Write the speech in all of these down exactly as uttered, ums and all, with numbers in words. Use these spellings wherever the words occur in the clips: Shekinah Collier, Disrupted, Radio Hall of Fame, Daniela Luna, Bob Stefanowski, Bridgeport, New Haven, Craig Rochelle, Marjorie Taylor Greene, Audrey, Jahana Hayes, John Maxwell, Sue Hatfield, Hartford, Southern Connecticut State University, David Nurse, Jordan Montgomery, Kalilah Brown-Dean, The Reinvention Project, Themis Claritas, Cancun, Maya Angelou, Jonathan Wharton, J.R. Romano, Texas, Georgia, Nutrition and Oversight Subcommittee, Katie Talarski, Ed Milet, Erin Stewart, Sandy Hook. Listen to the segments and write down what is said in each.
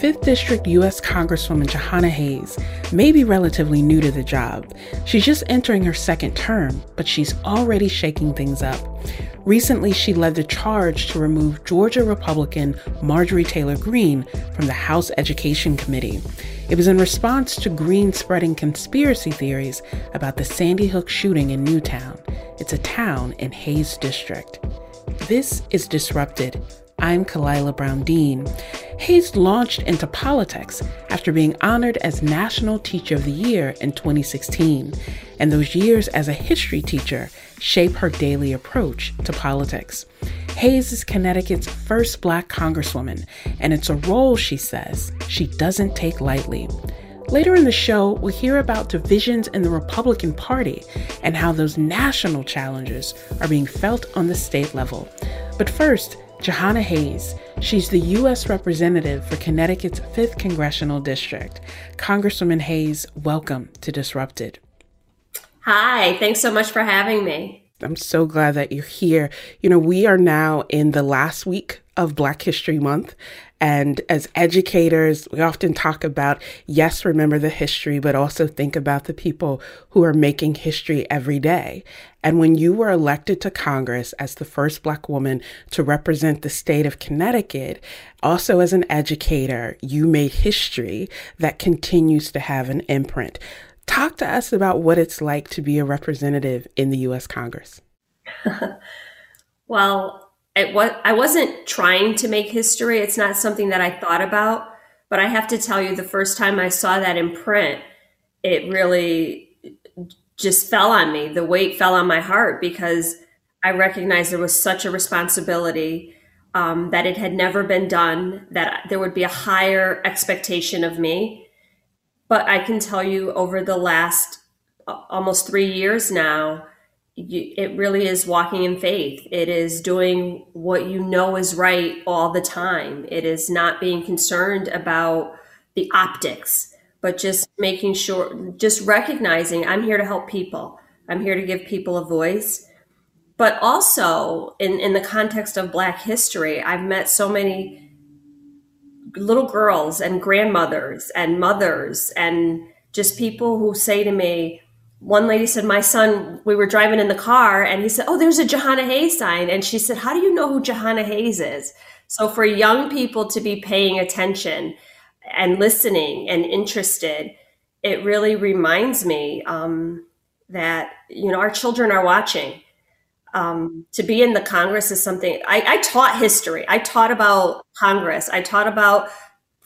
fifth District U S Congresswoman Jahana Hayes may be relatively new to the job. She's just entering her second term, but she's already shaking things up. Recently, she led the charge to remove Georgia Republican Marjorie Taylor Greene from the House Education Committee. It was in response to Greene spreading conspiracy theories about the Sandy Hook shooting in Newtown. It's a town in Hayes District. This is Disrupted. I'm Kalilah Brown-Dean. Hayes launched into politics after being honored as National Teacher of the Year in twenty sixteen, and those years as a history teacher shape her daily approach to politics. Hayes is Connecticut's first Black Congresswoman, and it's a role, she says, she doesn't take lightly. Later in the show, we'll hear about divisions in the Republican Party and how those national challenges are being felt on the state level. But first, Jahana Hayes. She's the U S representative for Connecticut's fifth Congressional District. Congresswoman Hayes, welcome to Disrupted. Hi, thanks so much for having me. I'm so glad that you're here. You know, we are now in the last week of Black History Month. And as educators, we often talk about, yes, remember the history, but also think about the people who are making history every day. And when you were elected to Congress as the first Black woman to represent the state of Connecticut, also as an educator, you made history that continues to have an imprint. Talk to us about what it's like to be a representative in the U S Congress. Well, It was, I wasn't trying to make history. It's not something that I thought about, but I have to tell you, the first time I saw that in print, it really just fell on me. The weight fell on my heart because I recognized there was such a responsibility, um, that it had never been done, that there would be a higher expectation of me. But I can tell you, over the last uh, almost three years now, it really is walking in faith. It is doing what you know is right all the time. It is not being concerned about the optics, but just making sure, just recognizing I'm here to help people. I'm here to give people a voice. But also in, in the context of Black history, I've met so many little girls and grandmothers and mothers and just people who say to me, one lady said, my son, we were driving in the car and he said, oh, there's a Jahana Hayes sign. And she said, how do you know who Jahana Hayes is? So for young people to be paying attention and listening and interested, it really reminds me um, that, you know, our children are watching. Um, to be in the Congress is something I, I taught history. I taught about Congress. I taught about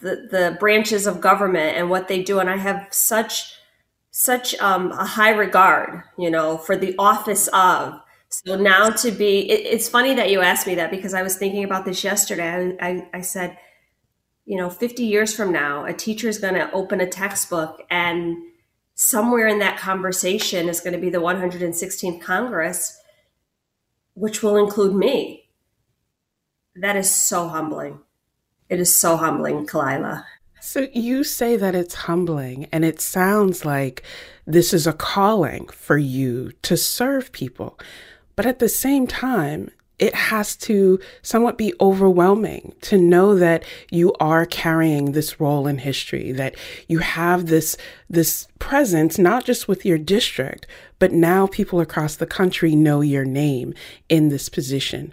the, the branches of government and what they do. And I have such such um, a high regard, you know, for the office of. So now to be, it, it's funny that you asked me that because I was thinking about this yesterday. I, I, I said, you know, fifty years from now, a teacher is going to open a textbook and somewhere in that conversation is going to be the one hundred sixteenth Congress, which will include me. That is so humbling. It is so humbling, Kalilah. So you say that it's humbling, and it sounds like this is a calling for you to serve people. But at the same time, it has to somewhat be overwhelming to know that you are carrying this role in history, that you have this, this presence, not just with your district, but now people across the country know your name in this position.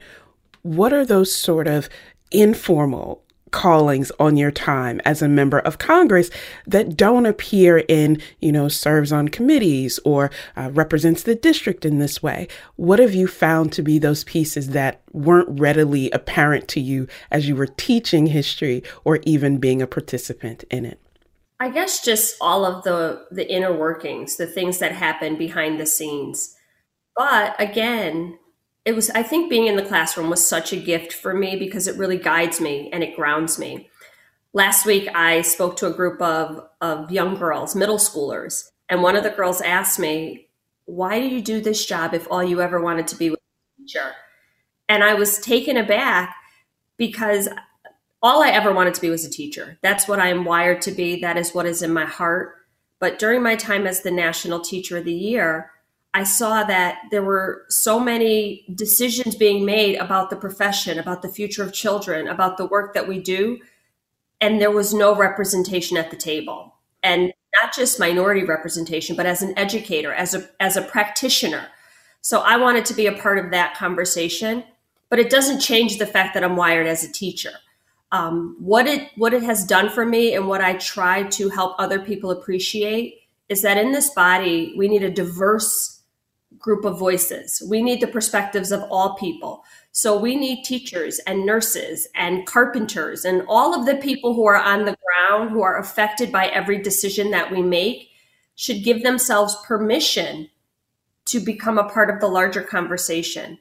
What are those sort of informal callings on your time as a member of Congress that don't appear in, you know, serves on committees or uh, represents the district in this way? What have you found to be those pieces that weren't readily apparent to you as you were teaching history or even being a participant in it? I guess just all of the, the inner workings, the things that happen behind the scenes. But again, It was, I think being in the classroom was such a gift for me because it really guides me and it grounds me. Last week, I spoke to a group of, of young girls, middle schoolers, and one of the girls asked me, why do you do this job if all you ever wanted to be was a teacher? And I was taken aback because all I ever wanted to be was a teacher. That's what I am wired to be. That is what is in my heart. But during my time as the National Teacher of the Year, I saw that there were so many decisions being made about the profession, about the future of children, about the work that we do, and there was no representation at the table. And not just minority representation, but as an educator, as a as a practitioner. So I wanted to be a part of that conversation, but it doesn't change the fact that I'm wired as a teacher. Um, what it what it has done for me and what I try to help other people appreciate is that in this body, we need a diverse group of voices. We need the perspectives of all people. So we need teachers and nurses and carpenters and all of the people who are on the ground, who are affected by every decision that we make, should give themselves permission to become a part of the larger conversation.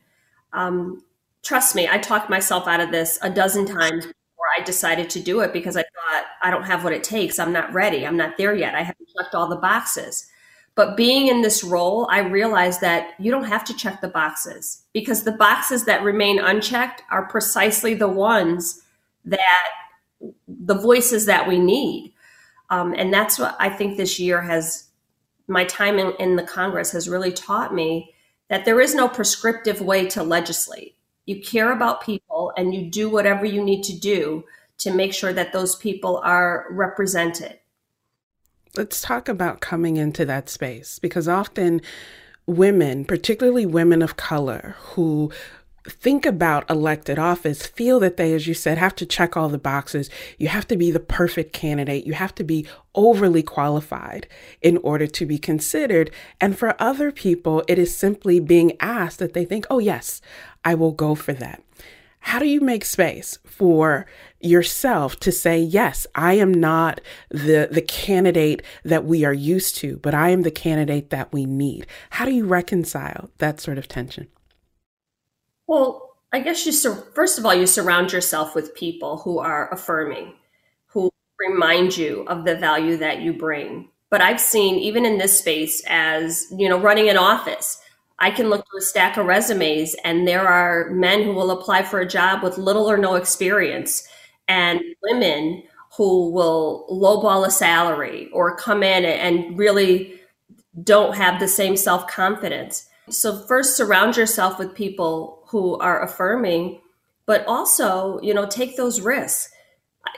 Um, trust me, I talked myself out of this a dozen times before I decided to do it because I thought, I don't have what it takes. I'm not ready. I'm not there yet. I haven't checked all the boxes. But being in this role, I realized that you don't have to check the boxes, because the boxes that remain unchecked are precisely the ones that the voices that we need. Um, and that's what I think this year has, my time in, in the Congress has really taught me, that there is no prescriptive way to legislate. You care about people and you do whatever you need to do to make sure that those people are represented. Let's talk about coming into that space, because often women, particularly women of color who think about elected office, feel that they, as you said, have to check all the boxes. You have to be the perfect candidate. You have to be overly qualified in order to be considered. And for other people, it is simply being asked that they think, oh, yes, I will go for that. How do you make space for yourself to say, yes, I am not the, the candidate that we are used to, but I am the candidate that we need? How do you reconcile that sort of tension? Well, I guess you, sur- first of all, you surround yourself with people who are affirming, who remind you of the value that you bring. But I've seen, even in this space, as, you know, running an office, I can look through a stack of resumes and there are men who will apply for a job with little or no experience and women who will lowball a salary or come in and really don't have the same self-confidence. So first, surround yourself with people who are affirming, but also, you know, take those risks.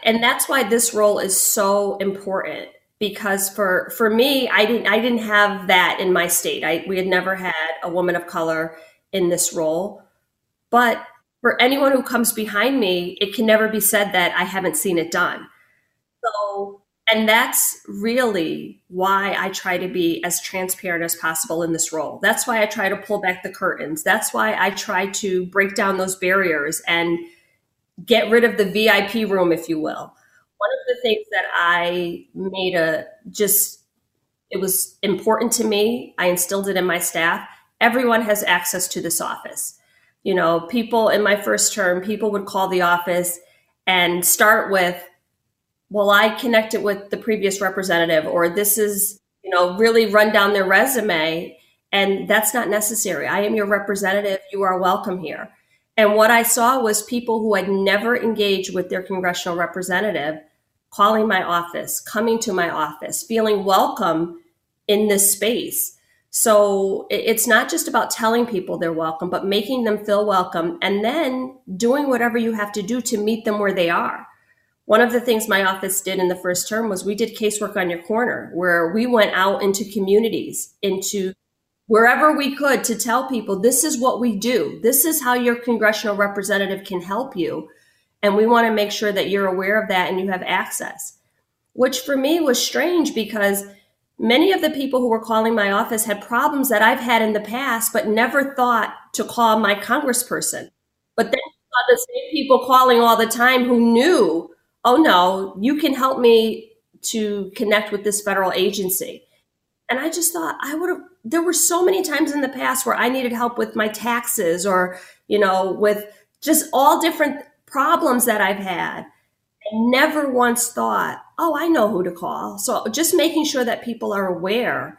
And that's why this role is so important. Because for, for me, I didn't I didn't have that in my state. I, we had never had a woman of color in this role. But for anyone who comes behind me, it can never be said that I haven't seen it done. So, and that's really why I try to be as transparent as possible in this role. That's why I try to pull back the curtains. That's why I try to break down those barriers and get rid of the V I P room, if you will. One of the things that I made a just, it was important to me. I instilled it in my staff. Everyone has access to this office. You know, people in my first term, people would call the office and start with, well, I connected with the previous representative, or this is, you know, really run down their resume. And that's not necessary. I am your representative. You are welcome here. And what I saw was people who had never engaged with their congressional representative calling my office, coming to my office, feeling welcome in this space. So it's not just about telling people they're welcome, but making them feel welcome and then doing whatever you have to do to meet them where they are. One of the things my office did in the first term was we did casework on your corner, where we went out into communities, into wherever we could, to tell people, this is what we do. This is how your congressional representative can help you. And we want to make sure that you're aware of that and you have access, which for me was strange because many of the people who were calling my office had problems that I've had in the past, but never thought to call my congressperson. But then you saw the same people calling all the time who knew, oh no, you can help me to connect with this federal agency. And I just thought I would have, there were so many times in the past where I needed help with my taxes or, you know, with just all different problems that I've had. never once thought, oh, I know who to call. So just making sure that people are aware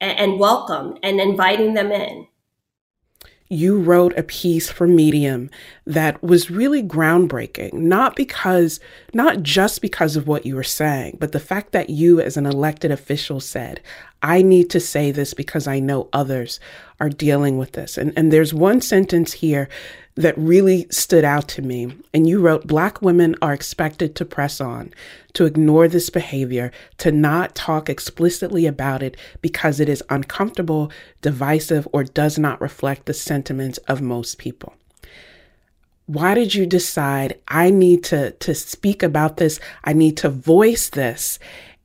and welcome and inviting them in. You wrote a piece for Medium that was really groundbreaking, not because, not just because of what you were saying, but the fact that you as an elected official said, I need to say this because I know others are dealing with this. And, and there's one sentence here that really stood out to me. And you wrote, Black women are expected to press on, to ignore this behavior, to not talk explicitly about it because it is uncomfortable, divisive, or does not reflect the sentiments of most people. Why did you decide I need to, to speak about this? I need to voice this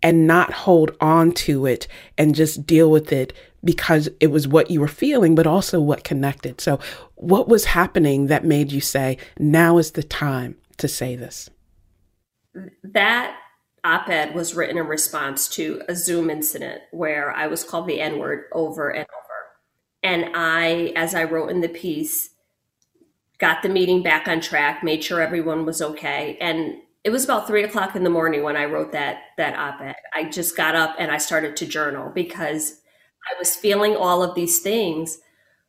and not hold on to it and just deal with it because it was what you were feeling, but also what connected. So what was happening that made you say, now is the time to say this? That op-ed was written in response to a Zoom incident where I was called the N-word over and over. And I, as I wrote in the piece, got the meeting back on track, made sure everyone was okay. And it was about three o'clock in the morning when I wrote that, that op-ed. I just got up and I started to journal because I was feeling all of these things,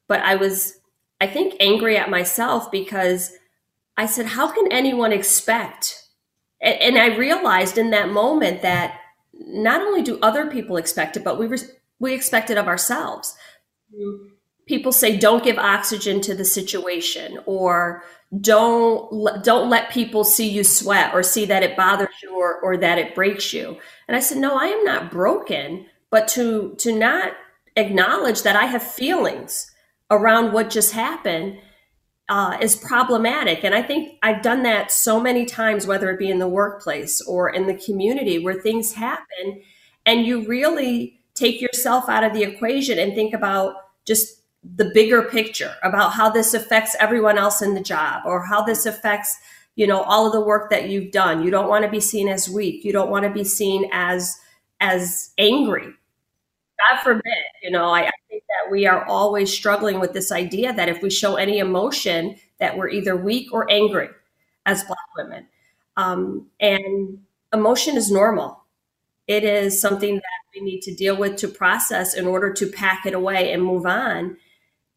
but I was, I think, angry at myself because I said, how can anyone expect? And I realized in that moment that not only do other people expect it, but we were, we expect it of ourselves. People say, don't give oxygen to the situation, or don't, don't let people see you sweat or see that it bothers you or, or that it breaks you. And I said, no, I am not broken, but to, to not acknowledge that I have feelings around what just happened Uh, is problematic. And I think I've done that so many times, whether it be in the workplace or in the community where things happen, and you really take yourself out of the equation and think about just the bigger picture about how this affects everyone else in the job or how this affects, you know, all of the work that you've done. You don't want to be seen as weak. You don't want to be seen as, as angry. God forbid, you know, I, I think that we are always struggling with this idea that if we show any emotion that we're either weak or angry as Black women. Um, and emotion is normal. It is something that we need to deal with, to process in order to pack it away and move on.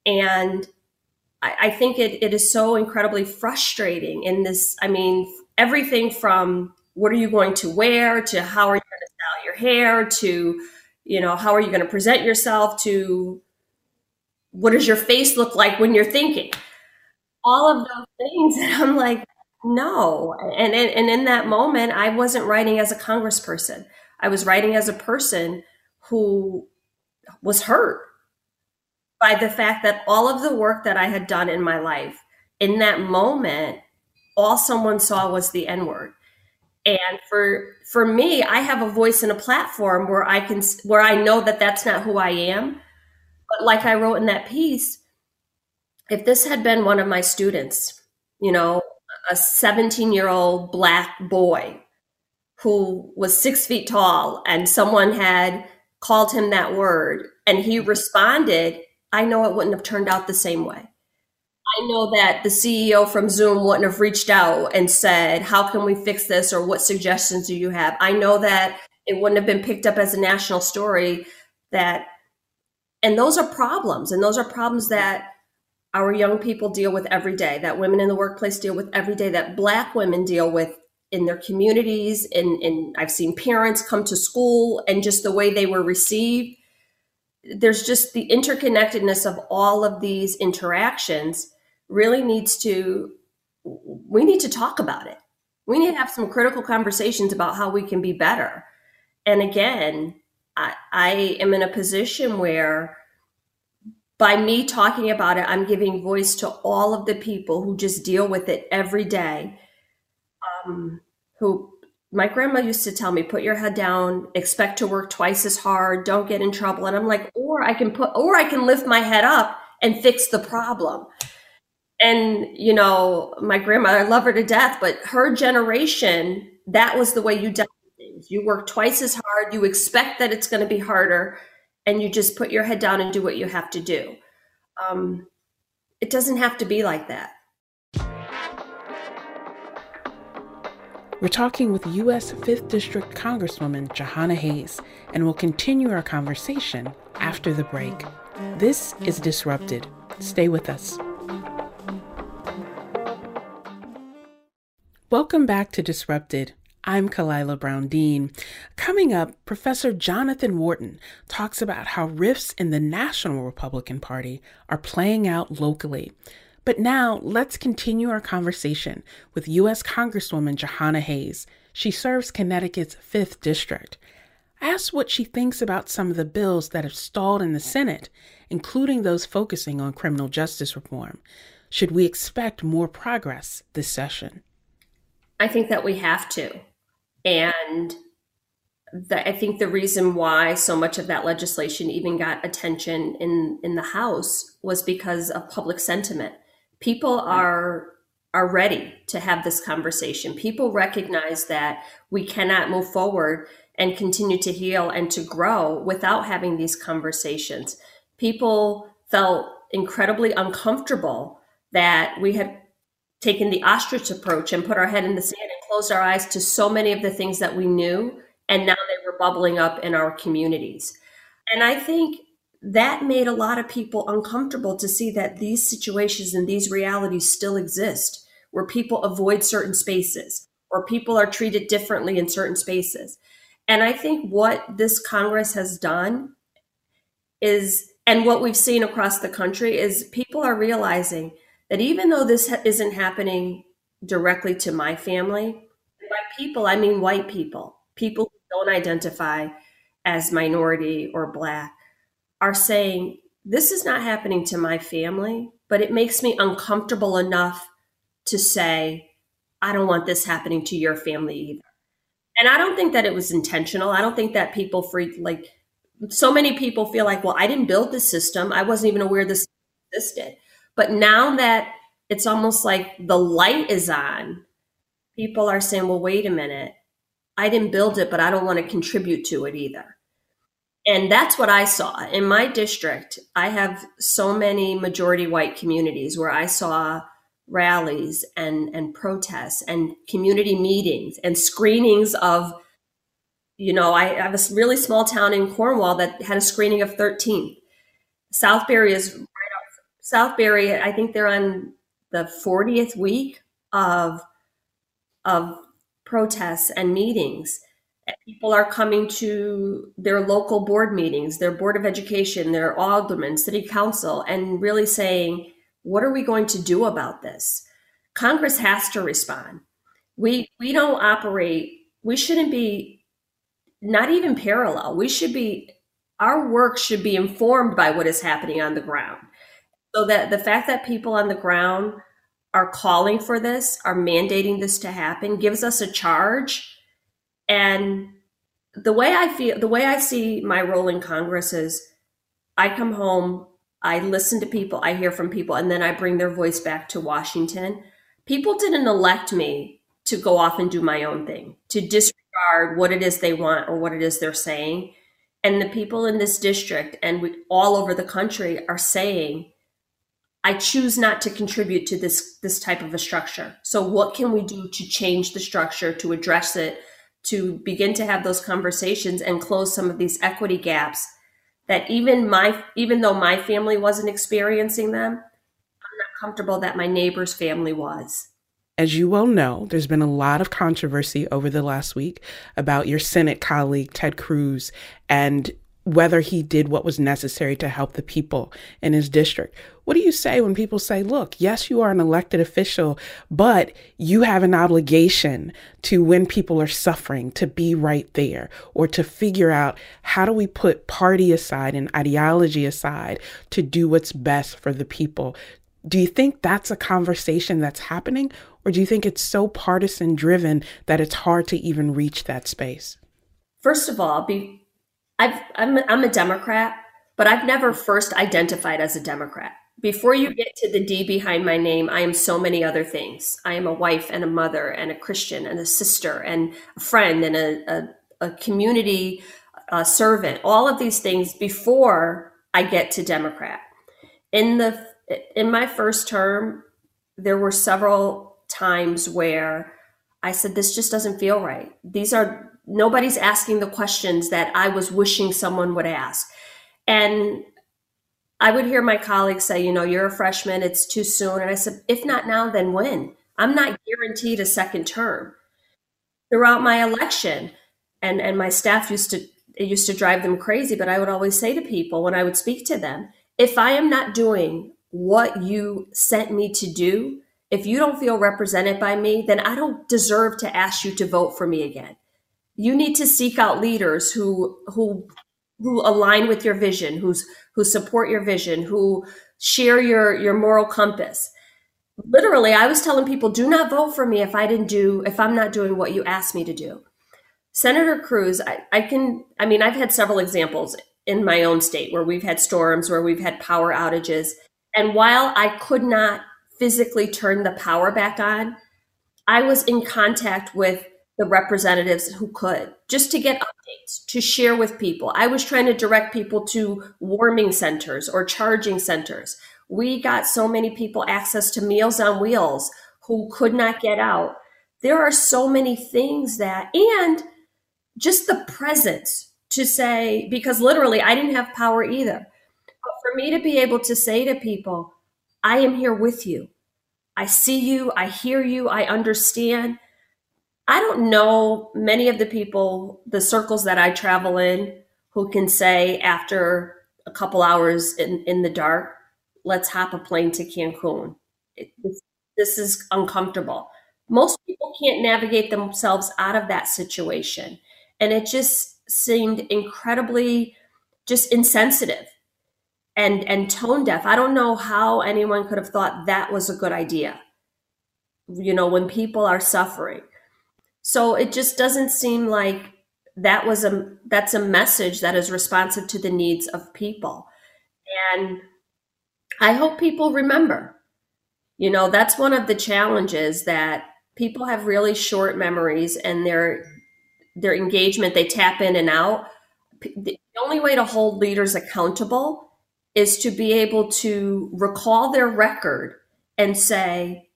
And I, I think it, it is so incredibly frustrating in this. I mean, everything from what are you going to wear to how are you going to style your hair to, you know, how are you going to present yourself to what does your face look like when you're thinking? All of those things. And I'm like, no. And, and, and in that moment, I wasn't writing as a congressperson. I was writing as a person who was hurt by the fact that all of the work that I had done in my life, in that moment, all someone saw was the N-word. And for for me, I have a voice and a platform where I can, where I know that that's not who I am. But like I wrote in that piece, if this had been one of my students, you know, a seventeen-year-old Black boy who was six feet tall and someone had called him that word and he responded, I know it wouldn't have turned out the same way. I know that the C E O from Zoom wouldn't have reached out and said, how can we fix this? Or what suggestions do you have? I know that it wouldn't have been picked up as a national story. That, and those are problems. And those are problems that our young people deal with every day, that women in the workplace deal with every day, that Black women deal with in their communities. And, and I've seen parents come to school and just the way they were received. There's just the interconnectedness of all of these interactions. Really needs to, we need to talk about it. We need to have some critical conversations about how we can be better. And again, I, I am in a position where by me talking about it, I'm giving voice to all of the people who just deal with it every day. Um, who, my grandma used to tell me, put your head down, expect to work twice as hard, don't get in trouble. And I'm like, or I can put, or I can lift my head up and fix the problem. And, you know, my grandma, I love her to death, but her generation, that was the way you dealt with things. You work twice as hard, you expect that it's going to be harder, and you just put your head down and do what you have to do. Um, it doesn't have to be like that. We're talking with U S fifth District Congresswoman Jahana Hayes, and we'll continue our conversation after the break. This is Disrupted. Stay with us. Welcome back to Disrupted. I'm Kalilah Brown-Dean. Coming up, Professor Jonathan Wharton talks about how rifts in the National Republican Party are playing out locally. But now, let's continue our conversation with U S Congresswoman Jahana Hayes. She serves Connecticut's fifth District. I asked what she thinks about some of the bills that have stalled in the Senate, including those focusing on criminal justice reform. Should we expect more progress this session? I think that we have to. And the, I think the reason why so much of that legislation even got attention in, in the House was because of public sentiment. People are are ready to have this conversation. People recognize that we cannot move forward and continue to heal and to grow without having these conversations. People felt incredibly uncomfortable that we had taken the ostrich approach and put our head in the sand and closed our eyes to so many of the things that we knew, and now they were bubbling up in our communities. And I think that made a lot of people uncomfortable to see that these situations and these realities still exist, where people avoid certain spaces or people are treated differently in certain spaces. And I think what this Congress has done is, and what we've seen across the country, is people are realizing that even though this isn't happening directly to my family, by people, I mean white people, people who don't identify as minority or Black, are saying, this is not happening to my family, but it makes me uncomfortable enough to say, I don't want this happening to your family either. And I don't think that it was intentional. I don't think that people freak, like so many people feel like, well, I didn't build this system. I wasn't even aware this existed. But now that it's almost like the light is on, people are saying, well, wait a minute, I didn't build it, but I don't want to contribute to it either. And that's what I saw in my district. I have so many majority white communities where I saw rallies and, and protests and community meetings and screenings of, you know, I have a really small town in Cornwall that had a screening of thirteen. Southbury is right off. Southbury, I think they're on the fortieth week of, of protests and meetings. People are coming to their local board meetings, their board of education, their aldermen, city council, and really saying, what are we going to do about this? Congress has to respond. We we don't operate, we shouldn't be not even parallel. We should be, our work should be informed by what is happening on the ground. So that the fact that people on the ground are calling for this, are mandating this to happen, gives us a charge. And the way I feel, the way I see my role in Congress is I come home, I listen to people, I hear from people, and then I bring their voice back to Washington. People didn't elect me to go off and do my own thing, to disregard what it is they want or what it is they're saying. And the people in this district and all over the country are saying, I choose not to contribute to this, this type of a structure. So what can we do to change the structure, to address it, to begin to have those conversations and close some of these equity gaps that even my, even though my family wasn't experiencing them, I'm not comfortable that my neighbor's family was. As you well know, there's been a lot of controversy over the last week about your Senate colleague, Ted Cruz, and whether he did what was necessary to help the people in his district. What do you say when people say, look, yes, you are an elected official, but you have an obligation to, when people are suffering, to be right there, or to figure out how do we put party aside and ideology aside to do what's best for the people? Do you think that's a conversation that's happening, or do you think it's so partisan driven that it's hard to even reach that space? First of all, be I've, I'm, I'm a Democrat, but I've never first identified as a Democrat. Before you get to the D behind my name, I am so many other things. I am a wife and a mother and a Christian and a sister and a friend and a, a, a community uh, servant, all of these things before I get to Democrat. In the in my first term, there were several times where I said, this just doesn't feel right. These are, nobody's asking the questions that I was wishing someone would ask. And I would hear my colleagues say, you know, you're a freshman, it's too soon. And I said, if not now, then when? I'm not guaranteed a second term. Throughout my election, and, and my staff used to, it used to drive them crazy, but I would always say to people when I would speak to them, if I am not doing what you sent me to do, if you don't feel represented by me, then I don't deserve to ask you to vote for me again. You need to seek out leaders who who who align with your vision, who's who support your vision, who share your your moral compass. Literally, I was telling people, do not vote for me if I didn't do if I'm not doing what you asked me to do. Senator Cruz, I, I can I mean, I've had several examples in my own state where we've had storms, where we've had power outages. And while I could not physically turn the power back on, I was in contact with the representatives who could, just to get updates, to share with people. I was trying to direct people to warming centers or charging centers. We got so many people access to Meals on Wheels who could not get out. There are so many things that, and just the presence to say, because literally I didn't have power either. But for me to be able to say to people, I am here with you. I see you, I hear you, I understand. I don't know many of the people, the circles that I travel in, who can say after a couple hours in, in the dark, let's hop a plane to Cancun. It, this, this is uncomfortable. Most people can't navigate themselves out of that situation. And it just seemed incredibly just insensitive and, and tone deaf. I don't know how anyone could have thought that was a good idea, you know, when people are suffering. So it just doesn't seem like that was a, that's a message that is responsive to the needs of people. And I hope people remember, you know, that's one of the challenges, that people have really short memories, and their, their engagement, they tap in and out. The only way to hold leaders accountable is to be able to recall their record and say,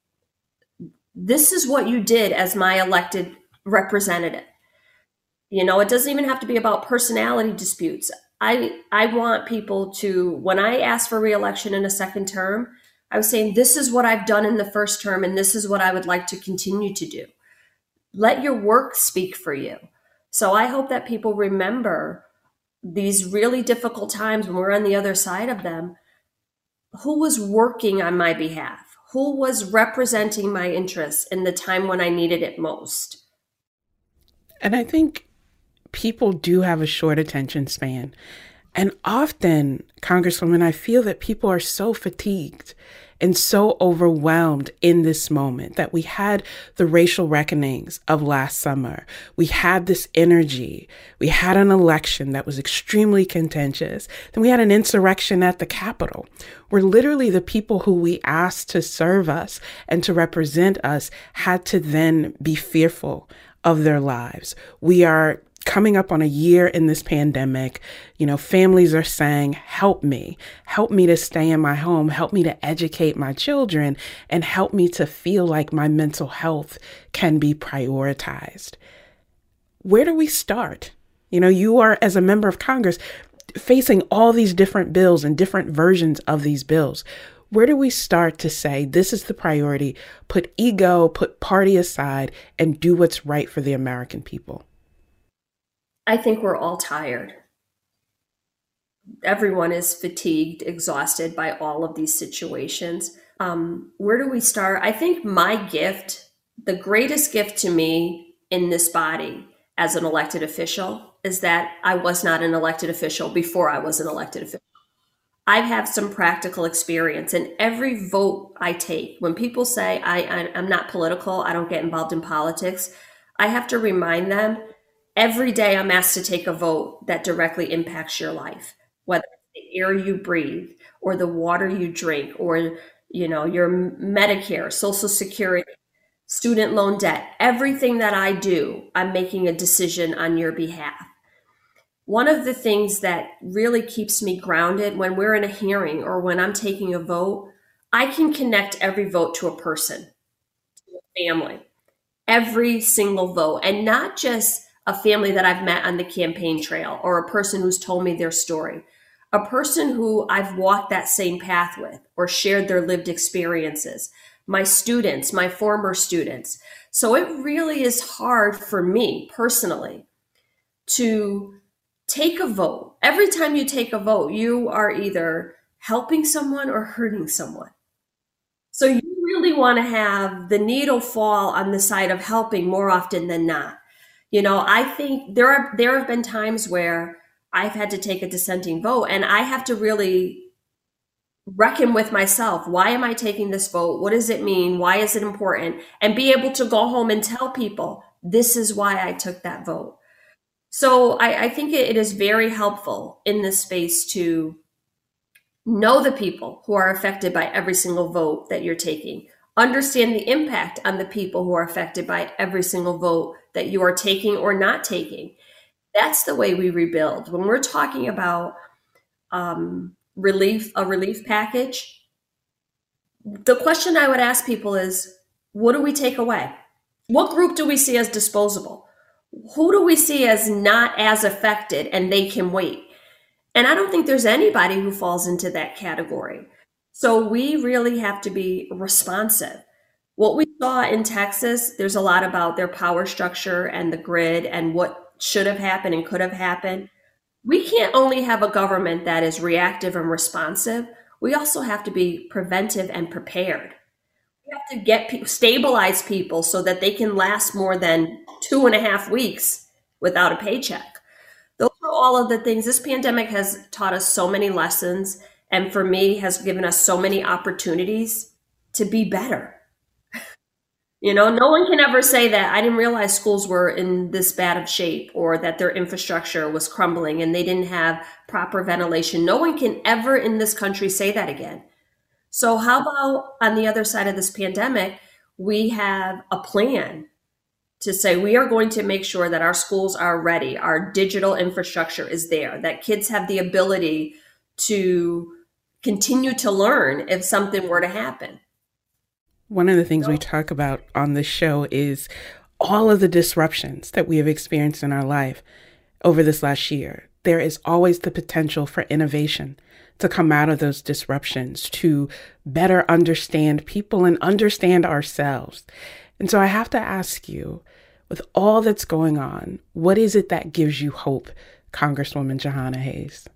this is what you did as my elected representative. You know, it doesn't even have to be about personality disputes. I, I want people to, when I ask for re-election in a second term, I was saying, this is what I've done in the first term, and this is what I would like to continue to do. Let your work speak for you. So I hope that people remember these really difficult times when we're on the other side of them. Who was working on my behalf? Who was representing my interests in the time when I needed it most? And I think people do have a short attention span. And often, Congresswoman, I feel that people are so fatigued and so overwhelmed in this moment, that we had the racial reckonings of last summer. We had this energy. We had an election that was extremely contentious. Then we had an insurrection at the Capitol, where literally the people who we asked to serve us and to represent us had to then be fearful of their lives. We are coming up on a year in this pandemic. You know, families are saying, help me, help me to stay in my home, help me to educate my children, and help me to feel like my mental health can be prioritized. Where do we start? You know, you are, as a member of Congress, facing all these different bills and different versions of these bills. Where do we start to say, this is the priority, put ego, put party aside, and do what's right for the American people? I think we're all tired. Everyone is fatigued, exhausted by all of these situations. Um, where do we start? I think my gift, the greatest gift to me in this body as an elected official, is that I was not an elected official before I was an elected official. I have some practical experience, and every vote I take, when people say I, I, I'm not political, I don't get involved in politics, I have to remind them, every day I'm asked to take a vote that directly impacts your life, whether it's the air you breathe or the water you drink or, you know, your Medicare, Social Security, student loan debt. Everything that I do, I'm making a decision on your behalf. One of the things that really keeps me grounded when we're in a hearing or when I'm taking a vote, I can connect every vote to a person, to a family, every single vote, and not just a family that I've met on the campaign trail or a person who's told me their story, a person who I've walked that same path with or shared their lived experiences, my students, my former students. So it really is hard for me personally to take a vote. Every time you take a vote, you are either helping someone or hurting someone. So you really want to have the needle fall on the side of helping more often than not. You know, I think there are there have been times where I've had to take a dissenting vote, and I have to really reckon with myself. Why am I taking this vote? What does it mean? Why is it important? And be able to go home and tell people, this is why I took that vote. So I, I think it, it is very helpful in this space to know the people who are affected by every single vote that you're taking. Understand the impact on the people who are affected by every single vote that you are taking or not taking. That's the way we rebuild. When we're talking about um, relief, a relief package, the question I would ask people is, what do we take away? What group do we see as disposable? Who do we see as not as affected and they can wait? And I don't think there's anybody who falls into that category. So we really have to be responsive. What we saw in Texas, there's a lot about their power structure and the grid and what should have happened and could have happened. We can't only have a government that is reactive and responsive. We also have to be preventive and prepared. We have to get pe- stabilize people so that they can last more than two and a half weeks without a paycheck. Those are all of the things. This pandemic has taught us so many lessons, and for me has given us so many opportunities to be better. You know, no one can ever say that I didn't realize schools were in this bad of shape or that their infrastructure was crumbling and they didn't have proper ventilation. No one can ever in this country say that again. So how about on the other side of this pandemic, we have a plan to say we are going to make sure that our schools are ready, our digital infrastructure is there, that kids have the ability to continue to learn if something were to happen. One of the things we talk about on this show is all of the disruptions that we have experienced in our life over this last year. There is always the potential for innovation to come out of those disruptions, to better understand people and understand ourselves. And so I have to ask you, with all that's going on, what is it that gives you hope, Congresswoman Jahana Hayes?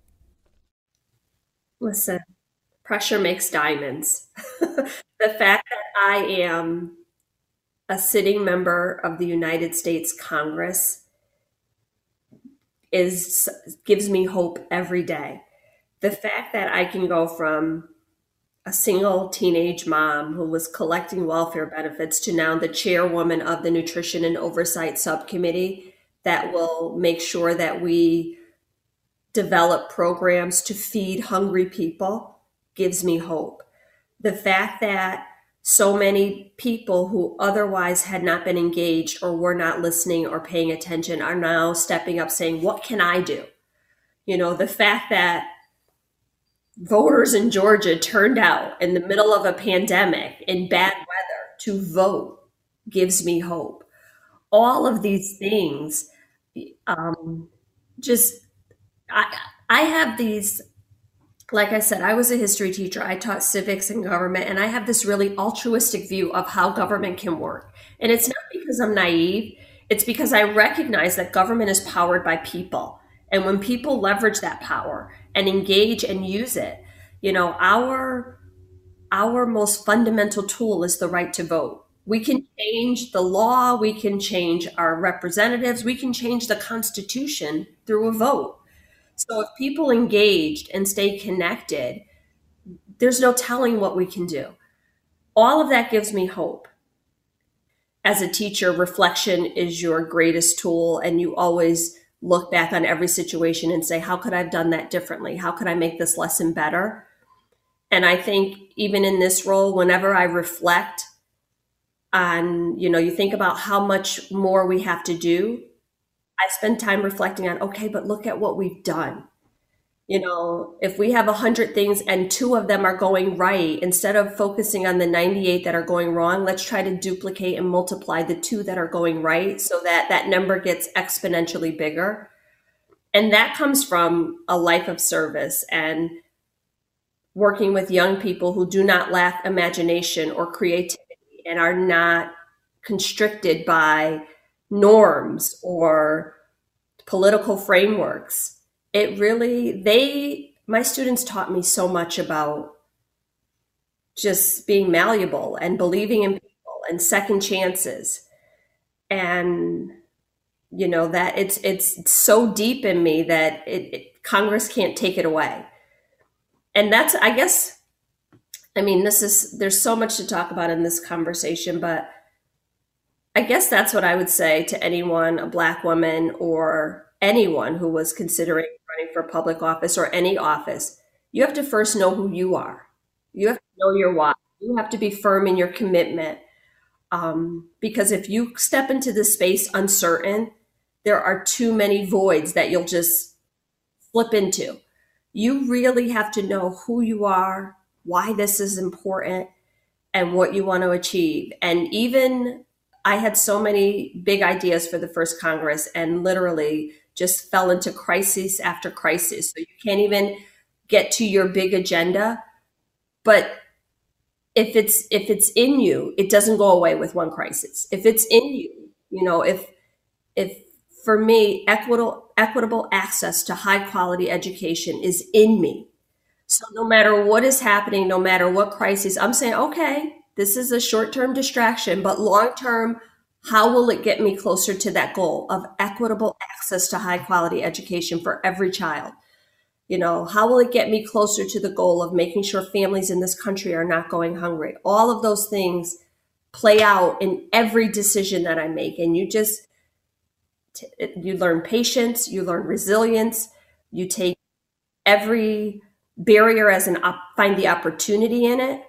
Listen, pressure makes diamonds. The fact that I am a sitting member of the United States Congress is gives me hope every day. The fact that I can go from a single teenage mom who was collecting welfare benefits to now the chairwoman of the Nutrition and Oversight Subcommittee that will make sure that we develop programs to feed hungry people gives me hope. The fact that so many people who otherwise had not been engaged or were not listening or paying attention are now stepping up saying, what can I do? You know, the fact that voters in Georgia turned out in the middle of a pandemic in bad weather to vote gives me hope. All of these things, um, just, I, I have these. Like I said, I was a history teacher. I taught civics and government, and I have this really altruistic view of how government can work. And it's not because I'm naive. It's because I recognize that government is powered by people. And when people leverage that power and engage and use it, you know, our, our most fundamental tool is the right to vote. We can change the law. We can change our representatives. We can change the Constitution through a vote. So if people engaged and stay connected, there's no telling what we can do. All of that gives me hope. As a teacher, reflection is your greatest tool, and you always look back on every situation and say, how could I have done that differently? How could I make this lesson better? And I think even in this role, whenever I reflect on, you know, you think about how much more we have to do, I spend time reflecting on, okay, but look at what we've done. You know, if we have a hundred things and two of them are going right, instead of focusing on the ninety-eight that are going wrong, let's try to duplicate and multiply the two that are going right so that that number gets exponentially bigger. And that comes from a life of service and working with young people who do not lack imagination or creativity and are not constricted by norms or political frameworks. It really, they, my students taught me so much about just being malleable and believing in people and second chances. And, you know, that it's, it's so deep in me that it, it Congress can't take it away. And that's, I guess, I mean, this is, there's so much to talk about in this conversation, but I guess that's what I would say to anyone, a Black woman or anyone who was considering running for public office or any office. You have to first know who you are. You have to know your why. You have to be firm in your commitment. Um, because if you step into this space uncertain, there are too many voids that you'll just flip into. You really have to know who you are, why this is important, and what you want to achieve. And even I had so many big ideas for the first Congress and literally just fell into crisis after crisis. So you can't even get to your big agenda. But if it's if it's in you, it doesn't go away with one crisis. If it's in you, you know, if if for me, equitable equitable access to high quality education is in me. So no matter what is happening, no matter what crisis, I'm saying, okay, this is a short-term distraction, but long-term, how will it get me closer to that goal of equitable access to high-quality education for every child? You know, how will it get me closer to the goal of making sure families in this country are not going hungry? All of those things play out in every decision that I make. And you just, you learn patience, you learn resilience, you take every barrier as an, op- find the opportunity in it.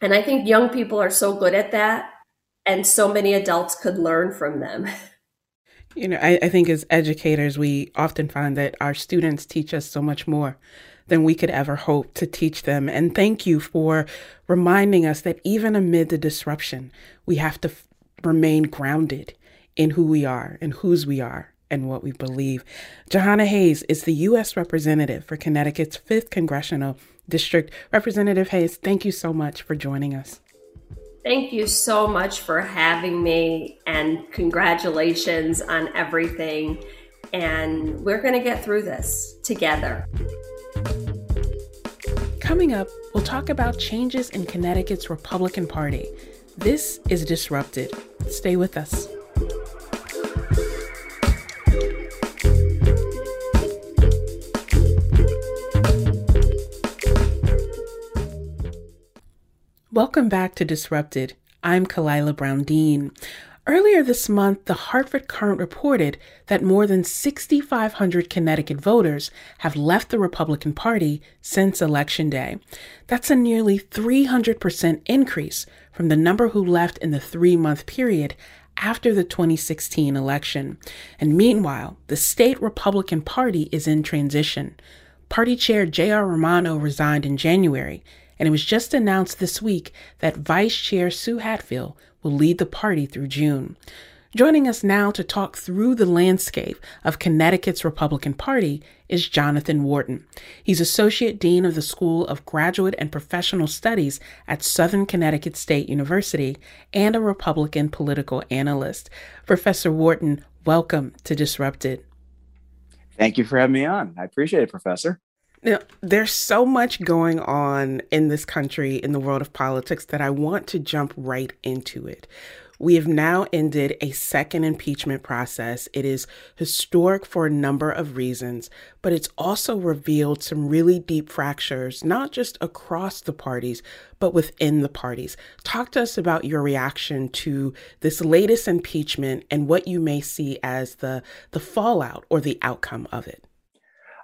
And I think young people are so good at that, and so many adults could learn from them. You know, I, I think as educators, we often find that our students teach us so much more than we could ever hope to teach them. And thank you for reminding us that even amid the disruption, we have to f- remain grounded in who we are and whose we are and what we believe. Jahana Hayes is the U S representative for Connecticut's fifth Congressional District. Representative Hayes, thank you so much for joining us. Thank you so much for having me, and congratulations on everything. And we're going to get through this together. Coming up, we'll talk about changes in Connecticut's Republican Party. This is Disrupted. Stay with us. Welcome back to Disrupted. I'm Kalilah Brown-Dean. Earlier this month, the Hartford Courant reported that more than six thousand five hundred Connecticut voters have left the Republican Party since Election Day. That's a nearly three hundred percent increase from the number who left in the three-month period after the twenty sixteen election. And meanwhile, the state Republican Party is in transition. Party Chair J R Romano resigned in January, and it was just announced this week that Vice Chair Sue Hatfield will lead the party through June. Joining us now to talk through the landscape of Connecticut's Republican Party is Jonathan Wharton. He's Associate Dean of the School of Graduate and Professional Studies at Southern Connecticut State University and a Republican political analyst. Professor Wharton, welcome to Disrupted. Thank you for having me on. I appreciate it, Professor. Now, there's so much going on in this country, in the world of politics, that I want to jump right into it. We have now ended a second impeachment process. It is historic for a number of reasons, but it's also revealed some really deep fractures, not just across the parties, but within the parties. Talk to us about your reaction to this latest impeachment and what you may see as the, the fallout or the outcome of it.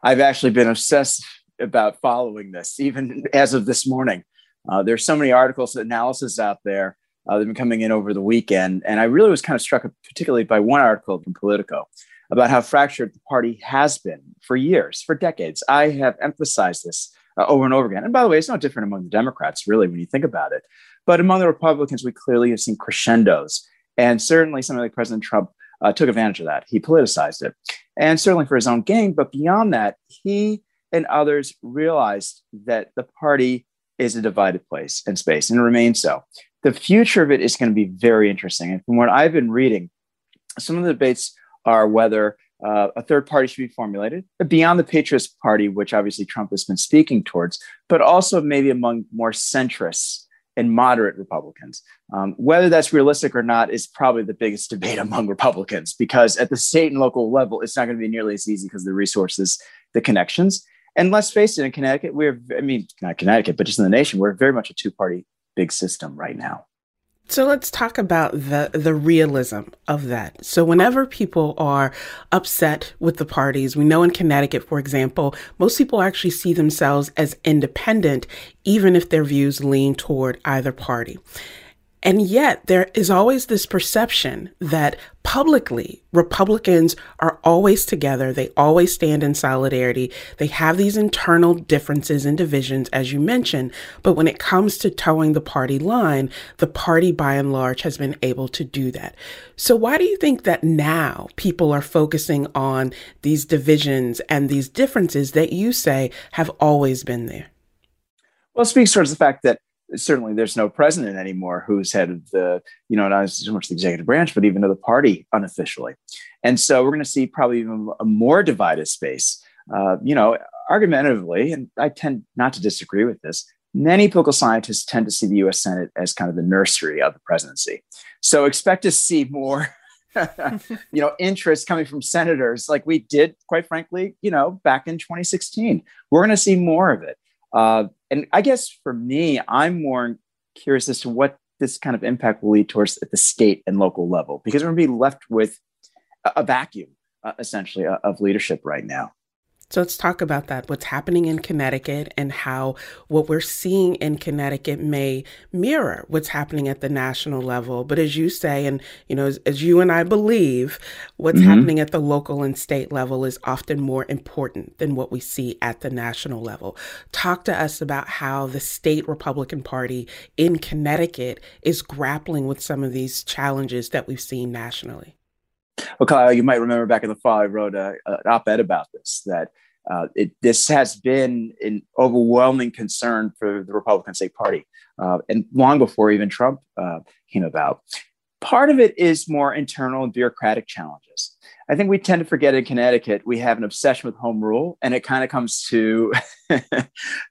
I've actually been obsessed about following this, even as of this morning. Uh, there's so many articles and analysis out there uh, that have been coming in over the weekend. And I really was kind of struck particularly by one article from Politico about how fractured the party has been for years, for decades. I have emphasized this uh, over and over again. And by the way, it's no different among the Democrats, really, when you think about it. But among the Republicans, we clearly have seen crescendos. And certainly somebody like President Trump uh, took advantage of that. He politicized it. And certainly for his own gain. But beyond that, he and others realized that the party is a divided place and space and remains so. The future of it is going to be very interesting. And from what I've been reading, some of the debates are whether uh, a third party should be formulated beyond the Patriots Party, which obviously Trump has been speaking towards, but also maybe among more centrists and moderate Republicans. Um, whether that's realistic or not is probably the biggest debate among Republicans, because at the state and local level, it's not going to be nearly as easy because of the resources, the connections. And let's face it, in Connecticut, we're, I mean, not Connecticut, but just in the nation, we're very much a two-party big system right now. So let's talk about the, the realism of that. So whenever people are upset with the parties, we know in Connecticut, for example, most people actually see themselves as independent, even if their views lean toward either party. And yet there is always this perception that publicly Republicans are always together. They always stand in solidarity. They have these internal differences and divisions, as you mentioned. But when it comes to towing the party line, the party by and large has been able to do that. So why do you think that now people are focusing on these divisions and these differences that you say have always been there? Well, it speaks towards the fact that certainly there's no president anymore who's head of the, you know, not so much the executive branch, but even of the party unofficially. And so we're going to see probably even a more divided space. Uh, you know, argumentatively, and I tend not to disagree with this, many political scientists tend to see the U S Senate as kind of the nursery of the presidency. So expect to see more, you know, interest coming from senators like we did, quite frankly, you know, back in twenty sixteen. We're going to see more of it. Uh, and I guess for me, I'm more curious as to what this kind of impact will lead towards at the state and local level, because we're going to be left with a vacuum, uh, essentially, uh, of leadership right now. So let's talk about that, what's happening in Connecticut and how what we're seeing in Connecticut may mirror what's happening at the national level. But as you say, and you know, as, as you and I believe, what's mm-hmm. happening at the local and state level is often more important than what we see at the national level. Talk to us about how the state Republican Party in Connecticut is grappling with some of these challenges that we've seen nationally. Well, Kalilah, you might remember back in the fall, I wrote a, a, an op-ed about this, that uh, it, this has been an overwhelming concern for the Republican State Party, uh, and long before even Trump uh, came about. Part of it is more internal and bureaucratic challenges. I think we tend to forget in Connecticut, we have an obsession with home rule, and it kind of comes to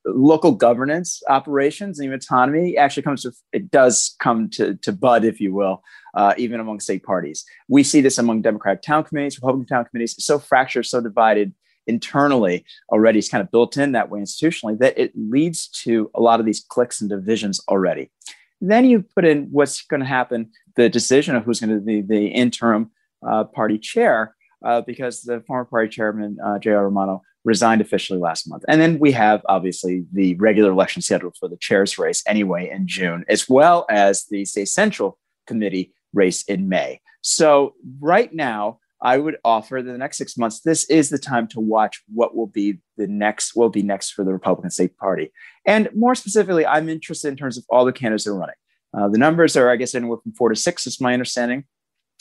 local governance operations and even autonomy actually comes to, it does come to, to bud, if you will, uh, even among state parties. We see this among Democratic town committees, Republican town committees, so fractured, so divided internally already. It's kind of built in that way institutionally that it leads to a lot of these cliques and divisions already. Then you put in what's going to happen, the decision of who's going to be the interim uh, party chair, uh, because the former party chairman, uh, J R Romano, resigned officially last month. And then we have, obviously, the regular election scheduled for the chair's race anyway in June, as well as the State Central Committee race in May. So right now, I would offer that the next six months, this is the time to watch what will be the next, will be next for the Republican State Party. And more specifically, I'm interested in terms of all the candidates that are running. Uh, the numbers are, I guess, anywhere from four to six, is my understanding.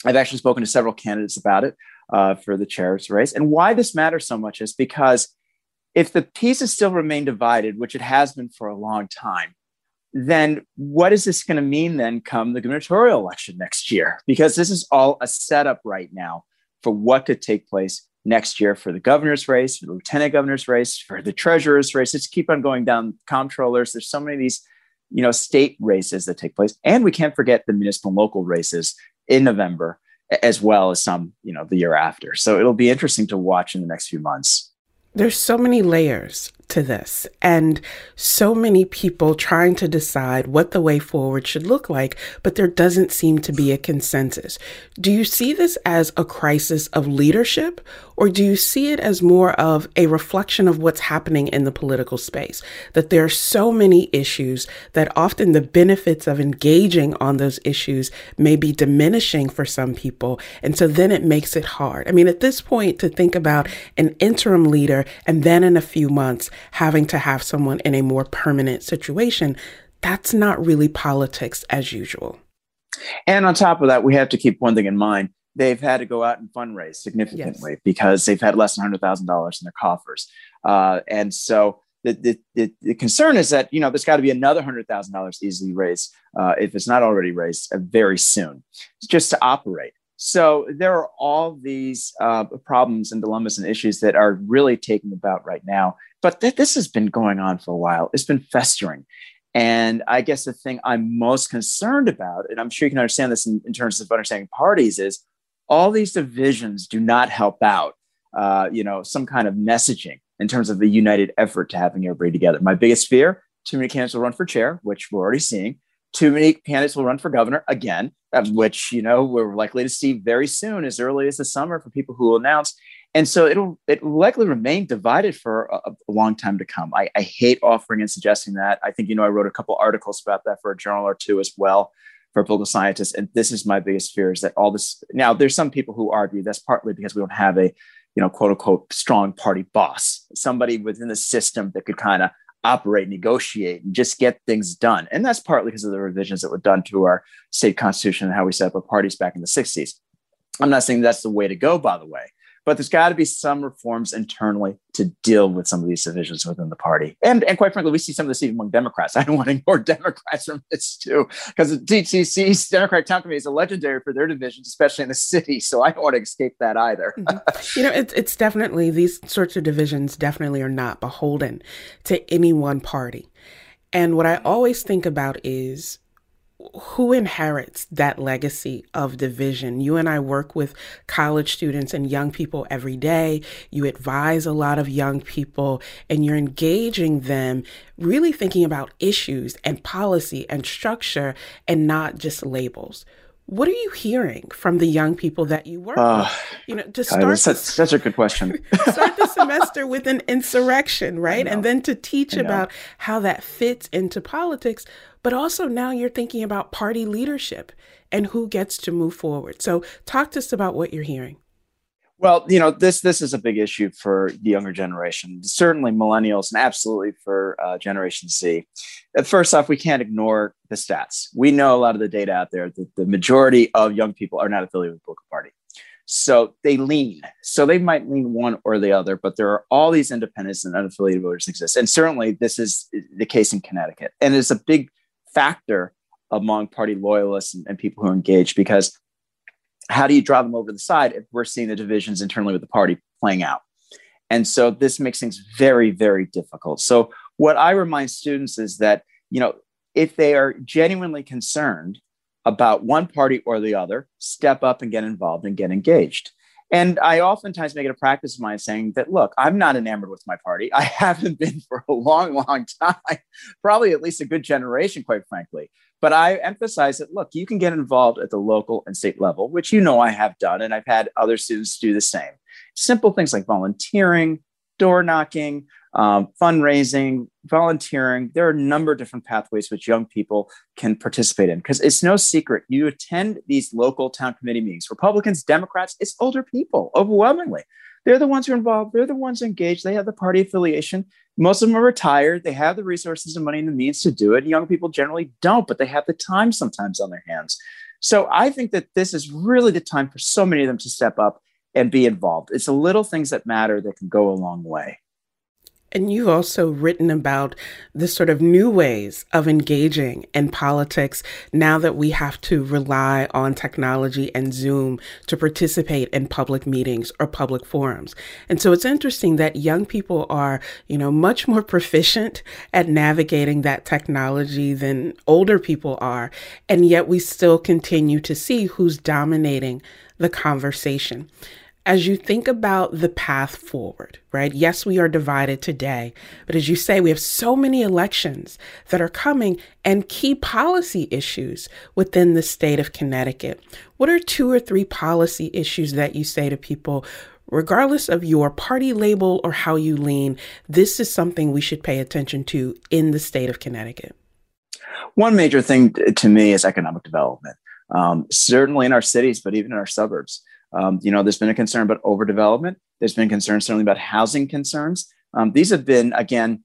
I've actually spoken to several candidates about it uh, for the chair's race. And why this matters so much is because if the pieces still remain divided, which it has been for a long time, then what is this going to mean then come the gubernatorial election next year? Because this is all a setup right now for what could take place next year for the governor's race, for the lieutenant governor's race, for the treasurer's race. Just keep on going down, comptrollers. There's so many of these, you know, state races that take place. And we can't forget the municipal and local races in November, as well as some, you know, the year after. So it'll be interesting to watch in the next few months. There's so many layers to this and so many people trying to decide what the way forward should look like, but there doesn't seem to be a consensus. Do you see this as a crisis of leadership, or do you see it as more of a reflection of what's happening in the political space, that there are so many issues that often the benefits of engaging on those issues may be diminishing for some people, and so then it makes it hard? I mean, at this point, to think about an interim leader and then in a few months having to have someone in a more permanent situation, that's not really politics as usual. And on top of that, we have to keep one thing in mind. They've had to go out and fundraise significantly, yes, because they've had less than one hundred thousand dollars in their coffers. Uh, and so the, the, the, the concern is that, you know, there's got to be another one hundred thousand dollars easily raised, uh, if it's not already raised, uh, very soon, just to operate. So there are all these uh, problems and dilemmas and issues that are really taking about right now. But th- this has been going on for a while. It's been festering. And I guess the thing I'm most concerned about, and I'm sure you can understand this in, in terms of understanding parties, is all these divisions do not help out, uh, you know, some kind of messaging in terms of the united effort to having everybody together. My biggest fear, too many candidates will run for chair, which we're already seeing. Too many candidates will run for governor again, which, you know, we're likely to see very soon, as early as the summer, for people who will announce. And so it'll it likely remain divided for a, a long time to come. I, I hate offering and suggesting that. I think, you know, I wrote a couple articles about that for a journal or two as well for political scientists. And this is my biggest fear, is that all this. Now, there's some people who argue that's partly because we don't have a, you know, quote unquote, strong party boss, somebody within the system that could kind of operate, negotiate, and just get things done. And that's partly because of the revisions that were done to our state constitution and how we set up our parties back in the sixties. I'm not saying that's the way to go, by the way, but there's got to be some reforms internally to deal with some of these divisions within the party. And, and quite frankly, we see some of this even among Democrats. I don't want any more Democrats from this too, because the D T C's Democratic Town Committee is legendary for their divisions, especially in the city. So I don't want to escape that either. Mm-hmm. You know, it, it's definitely, these sorts of divisions definitely are not beholden to any one party. And what I always think about is, who inherits that legacy of division? You and I work with college students and young people every day. You advise a lot of young people, and you're engaging them, really thinking about issues and policy and structure and not just labels. What are you hearing from the young people that you work uh, with? You know, to start this, such a good question. Start the semester with an insurrection, right? And then to teach about how that fits into politics. But also now you're thinking about party leadership and who gets to move forward. So talk to us about what you're hearing. Well, you know, this this is a big issue for the younger generation, certainly millennials, and absolutely for uh, Generation Z. First off, we can't ignore the stats. We know a lot of the data out there that the majority of young people are not affiliated with a political party. So they lean. So they might lean one or the other, but there are all these independents and unaffiliated voters that exist. And certainly this is the case in Connecticut. And it's a big factor among party loyalists and, and people who are engaged, because how do you drive them over to the side if we're seeing the divisions internally with the party playing out? And so this makes things very, very difficult. So what I remind students is that, you know, if they are genuinely concerned about one party or the other, step up and get involved and get engaged. And I oftentimes make it a practice of mine saying that, look, I'm not enamored with my party. I haven't been for a long, long time, probably at least a good generation, quite frankly. But I emphasize that, look, you can get involved at the local and state level, which, you know, I have done. And I've had other students do the same. Simple things like volunteering, door knocking, um, fundraising, volunteering. There are a number of different pathways which young people can participate in, because it's no secret. You attend these local town committee meetings, Republicans, Democrats, it's older people overwhelmingly. They're the ones who are involved. They're the ones engaged. They have the party affiliation. Most of them are retired. They have the resources and money and the means to do it. Young people generally don't, but they have the time sometimes on their hands. So I think that this is really the time for so many of them to step up and be involved. It's the little things that matter that can go a long way. And you've also written about the sort of new ways of engaging in politics now that we have to rely on technology and Zoom to participate in public meetings or public forums. And so it's interesting that young people are, you know, much more proficient at navigating that technology than older people are. And yet we still continue to see who's dominating the conversation. as you think about the path forward, right? Yes, we are divided today, but as you say, we have so many elections that are coming and key policy issues within the state of Connecticut. What are two or three policy issues that you say to people, regardless of your party label or how you lean, this is something we should pay attention to in the state of Connecticut? One major thing to me is economic development, um, certainly in our cities, but even in our suburbs. Um, you know, there's been a concern about overdevelopment. There's been concerns certainly about housing concerns. Um, these have been, again,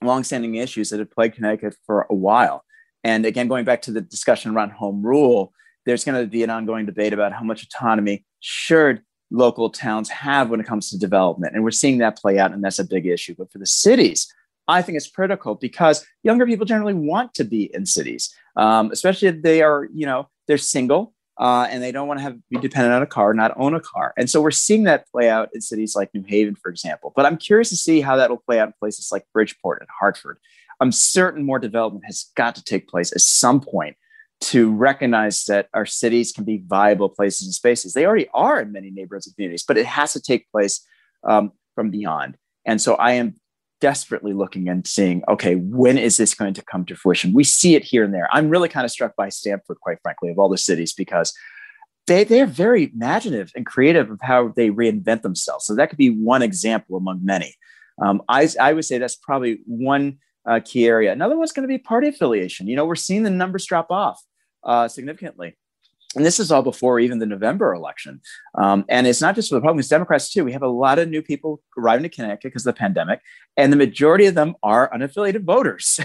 longstanding issues that have plagued Connecticut for a while. And again, going back to the discussion around home rule, there's going to be an ongoing debate about how much autonomy should local towns have when it comes to development. And we're seeing that play out, and that's a big issue. But for the cities, I think it's critical because younger people generally want to be in cities, um, especially if they are, you know, they're single. Uh, and they don't want to have be dependent on a car, not own a car. And so we're seeing that play out in cities like New Haven, for example. But I'm curious to see how that will play out in places like Bridgeport and Hartford. I'm certain more development has got to take place at some point to recognize that our cities can be viable places and spaces. They already are in many neighborhoods and communities, but it has to take place um, from beyond. And so I am desperately looking and seeing, okay, when is this going to come to fruition? We see it here and there. I'm really kind of struck by Stamford, quite frankly, of all the cities, because they, they're very imaginative and creative of how they reinvent themselves. So that could be one example among many. Um, I, I would say that's probably one uh, key area. Another one's going to be party affiliation. You know, we're seeing the numbers drop off uh, significantly. And this is all before even the November election. Um, and it's not just for the Republicans, Democrats too. We have a lot of new people arriving to Connecticut because of the pandemic, and the majority of them are unaffiliated voters.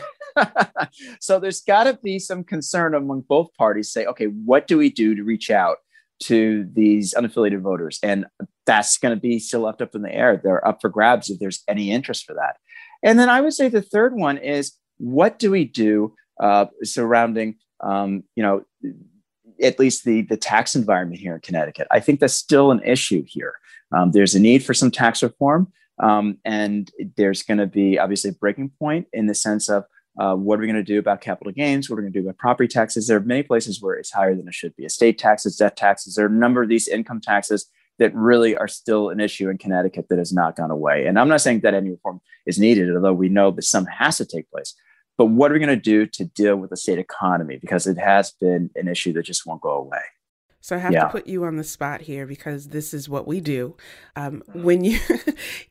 So there's got to be some concern among both parties, say, okay, what do we do to reach out to these unaffiliated voters? And that's going to be still left up in the air. They're up for grabs if there's any interest for that. And then I would say the third one is, what do we do uh, surrounding, um, you know, at least the, the tax environment here in Connecticut? I think that's still an issue here. Um, there's a need for some tax reform, um, and there's going to be obviously a breaking point in the sense of uh, what are we going to do about capital gains? What are we going to do about property taxes? There are many places where it's higher than it should be. Estate taxes, death taxes. There are a number of these income taxes that really are still an issue in Connecticut that has not gone away. And I'm not saying that any reform is needed, although we know that some has to take place. But what are we going to do to deal with the state economy? Because it has been an issue that just won't go away. So I have yeah. to put you on the spot here because this is what we do. Um, when you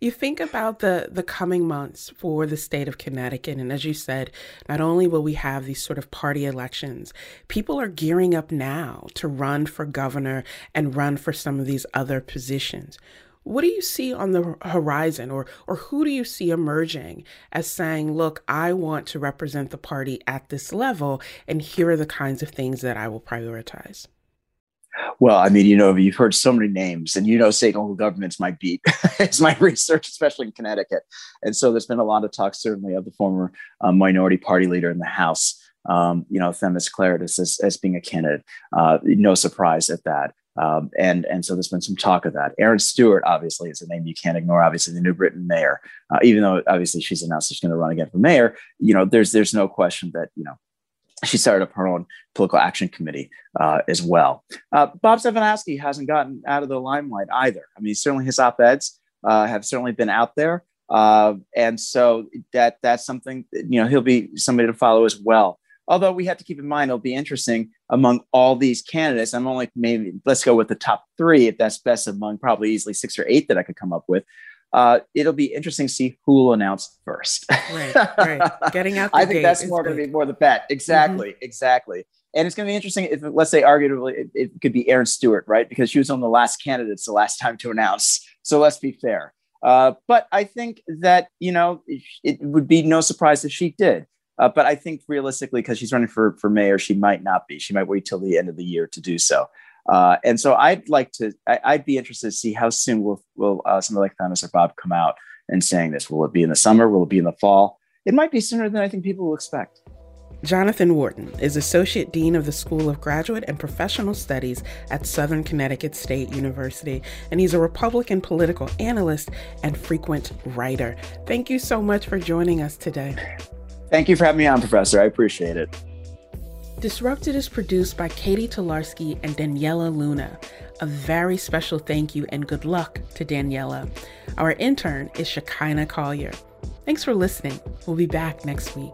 you think about the, the coming months for the state of Connecticut, and as you said, not only will we have these sort of party elections, people are gearing up now to run for governor and run for some of these other positions. What do you see on the horizon, or or who do you see emerging as saying, look, I want to represent the party at this level, and here are the kinds of things that I will prioritize? Well, I mean, you know, you've heard so many names, and you know, state and local government's my beat. It's my research, especially in Connecticut. And so there's been a lot of talk, certainly, of the former uh, minority party leader in the House, um, you know, Themis Claritas as, as being a candidate. Uh, no surprise at that. Um, and, and so there's been some talk of that. Erin Stewart, obviously, is a name you can't ignore, obviously, the New Britain mayor, uh, even though obviously she's announced she's going to run again for mayor. You know, there's there's no question that, you know, she started up her own political action committee uh, as well. Uh, Bob Stefanowski hasn't gotten out of the limelight either. I mean, certainly his op-eds uh, have certainly been out there. Uh, and so that that's something, you know, he'll be somebody to follow as well. Although we have to keep in mind, it'll be interesting among all these candidates. I'm only maybe let's go with the top three, if that's best, among probably easily six or eight that I could come up with. Uh, it'll be interesting to see who will announce first. Right, right. Getting out the I think that's more going to be more the bet. Exactly, mm-hmm. exactly. And it's going to be interesting if, let's say, arguably, it, it could be Erin Stewart, right? Because she was on the last candidates the last time to announce. So let's be fair. Uh, but I think that, you know, it, it would be no surprise if she did. Uh, but I think realistically, because she's running for, for mayor, she might not be. She might wait till the end of the year to do so. Uh, and so I'd like to, I, I'd be interested to see how soon will will uh, somebody like Thanos or Bob come out and saying this. Will it be in the summer? Will it be in the fall? It might be sooner than I think people will expect. Jonathan Wharton is Associate Dean of the School of Graduate and Professional Studies at Southern Connecticut State University, and he's a Republican political analyst and frequent writer. Thank you so much for joining us today. Thank you for having me on, Professor. I appreciate it. Disrupted is produced by Katie Talarski and Daniela Luna. A very special thank you and good luck to Daniela. Our intern is Shekinah Collier. Thanks for listening. We'll be back next week.